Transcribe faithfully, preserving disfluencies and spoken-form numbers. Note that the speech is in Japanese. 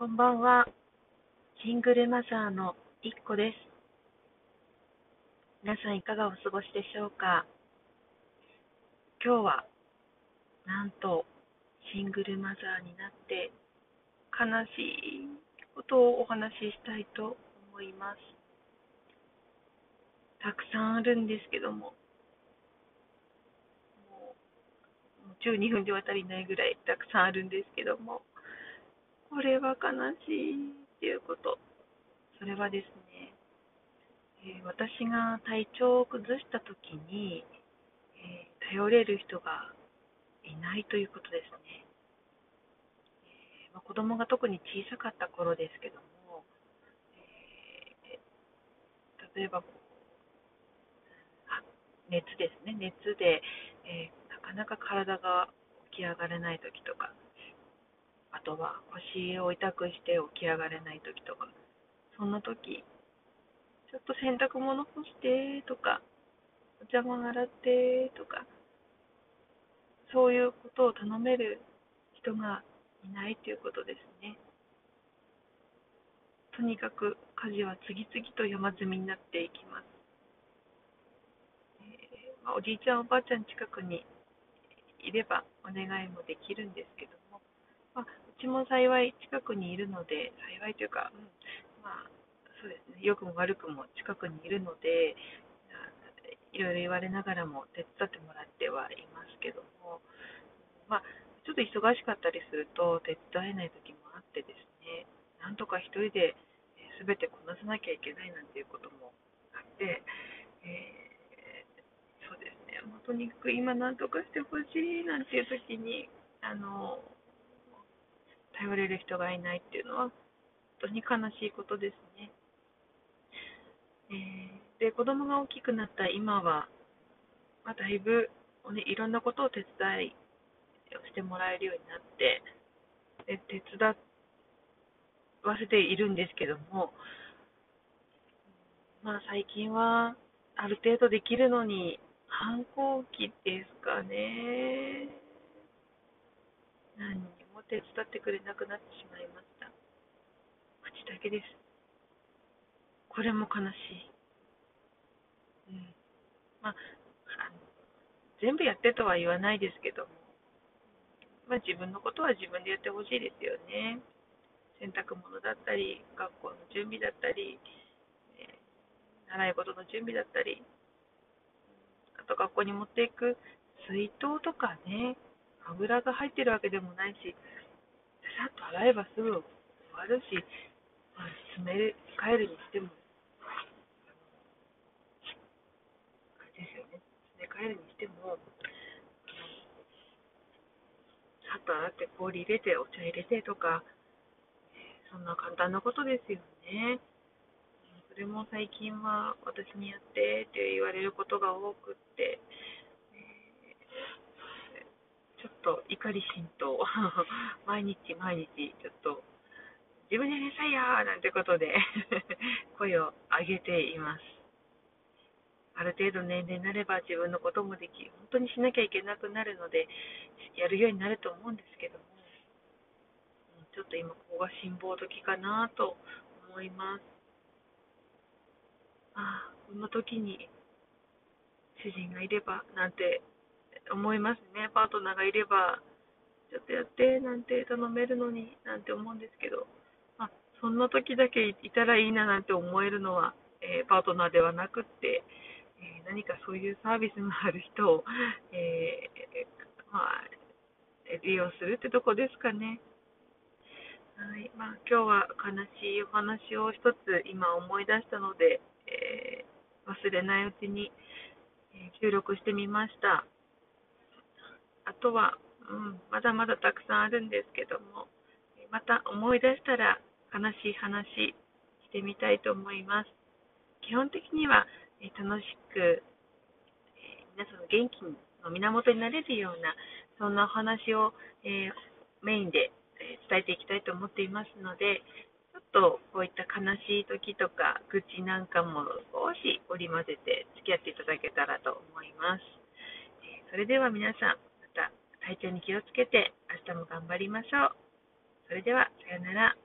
こんばんは。シングルマザーのいっこです。皆さんいかがお過ごしでしょうか。今日はなんとシングルマザーになって悲しいことをお話ししたいと思います。たくさんあるんですけども、もうじゅうにふんでは足りないぐらいたくさんあるんですけども、これは悲しいっていうこと。それはですね、えー、私が体調を崩したときに、えー、頼れる人がいないということですね。えーまあ、子供が特に小さかった頃ですけども、えー、例えばこう熱ですね、熱で、えー、なかなか体が起き上がれないときとか、あとは腰を痛くして起き上がれないときとか、そんなとき、ちょっと洗濯物干してとか、お茶碗洗ってとか、そういうことを頼める人がいないということですね。とにかく家事は次々と山積みになっていきます。えーまあ、おじいちゃんおばあちゃん近くにいればお願いもできるんですけども、まあ、うちも幸い近くにいるので、幸いというか、うん、まあそうですね、良くも悪くも近くにいるので、いろいろ言われながらも手伝ってもらってはいますけども、まあ、ちょっと忙しかったりすると手伝えない時もあってですね、なんとか一人で全てこなさなきゃいけないなんていうこともあって、えー、そうですね、もうとにかく今なんとかしてほしいなんていう時に、あの頼れる人がいないっていうのは本当に悲しいことですね。えー、で子供が大きくなった今は、まあ、だいぶ、ね、いろんなことを手伝いをしてもらえるようになって、で手伝わせているんですけども、まあ、最近はある程度できるのに反抗期ですかね。何も手伝ってくれなくなってしまいました。口だけです。これも悲しい。うん、まあ、あの全部やってとは言わないですけども、まあ、自分のことは自分でやってほしいですよね。洗濯物だったり、学校の準備だったり、えー、習い事の準備だったり、あと学校に持っていく水筒とかね、油が入ってるわけでもないし、さっと洗えばすぐ終わるし、まあ、詰め替えるにしても、あれですよね、詰め替えるにしても、さっと洗って氷入れて、お茶入れてとか、そんな簡単なことですよね。それも最近は私にやってって言われることが多くって、ちょっと怒り心頭毎日毎日ちょっと自分でやりなさいよーなんてことで声を上げています。ある程度年齢になれば自分のこともでき、本当にしなきゃいけなくなるのでやるようになると思うんですけども、ちょっと今ここが辛抱時かなと思います。ああ、こんな時に主人がいればなんて思いますね。パートナーがいればちょっとやってなんて頼めるのになんて思うんですけど、まあ、そんな時だけいたらいいななんて思えるのは、えー、パートナーではなくって、えー、何かそういうサービスのある人を、えーまあ、利用するってとこですかね。はい、まあ、今日は悲しいお話を一つ今思い出したので、えー、忘れないうちに収録してみました。あとは、うん、まだまだたくさんあるんですけども、また思い出したら悲しい話してみたいと思います。基本的には楽しく皆さんの元気の源になれるような、そんなお話を、えー、メインで伝えていきたいと思っていますので、ちょっとこういった悲しい時とか愚痴なんかも少し織り交ぜて付き合っていただけたらと思います。それでは皆さん、また体調に気をつけて明日も頑張りましょう。それではさようなら。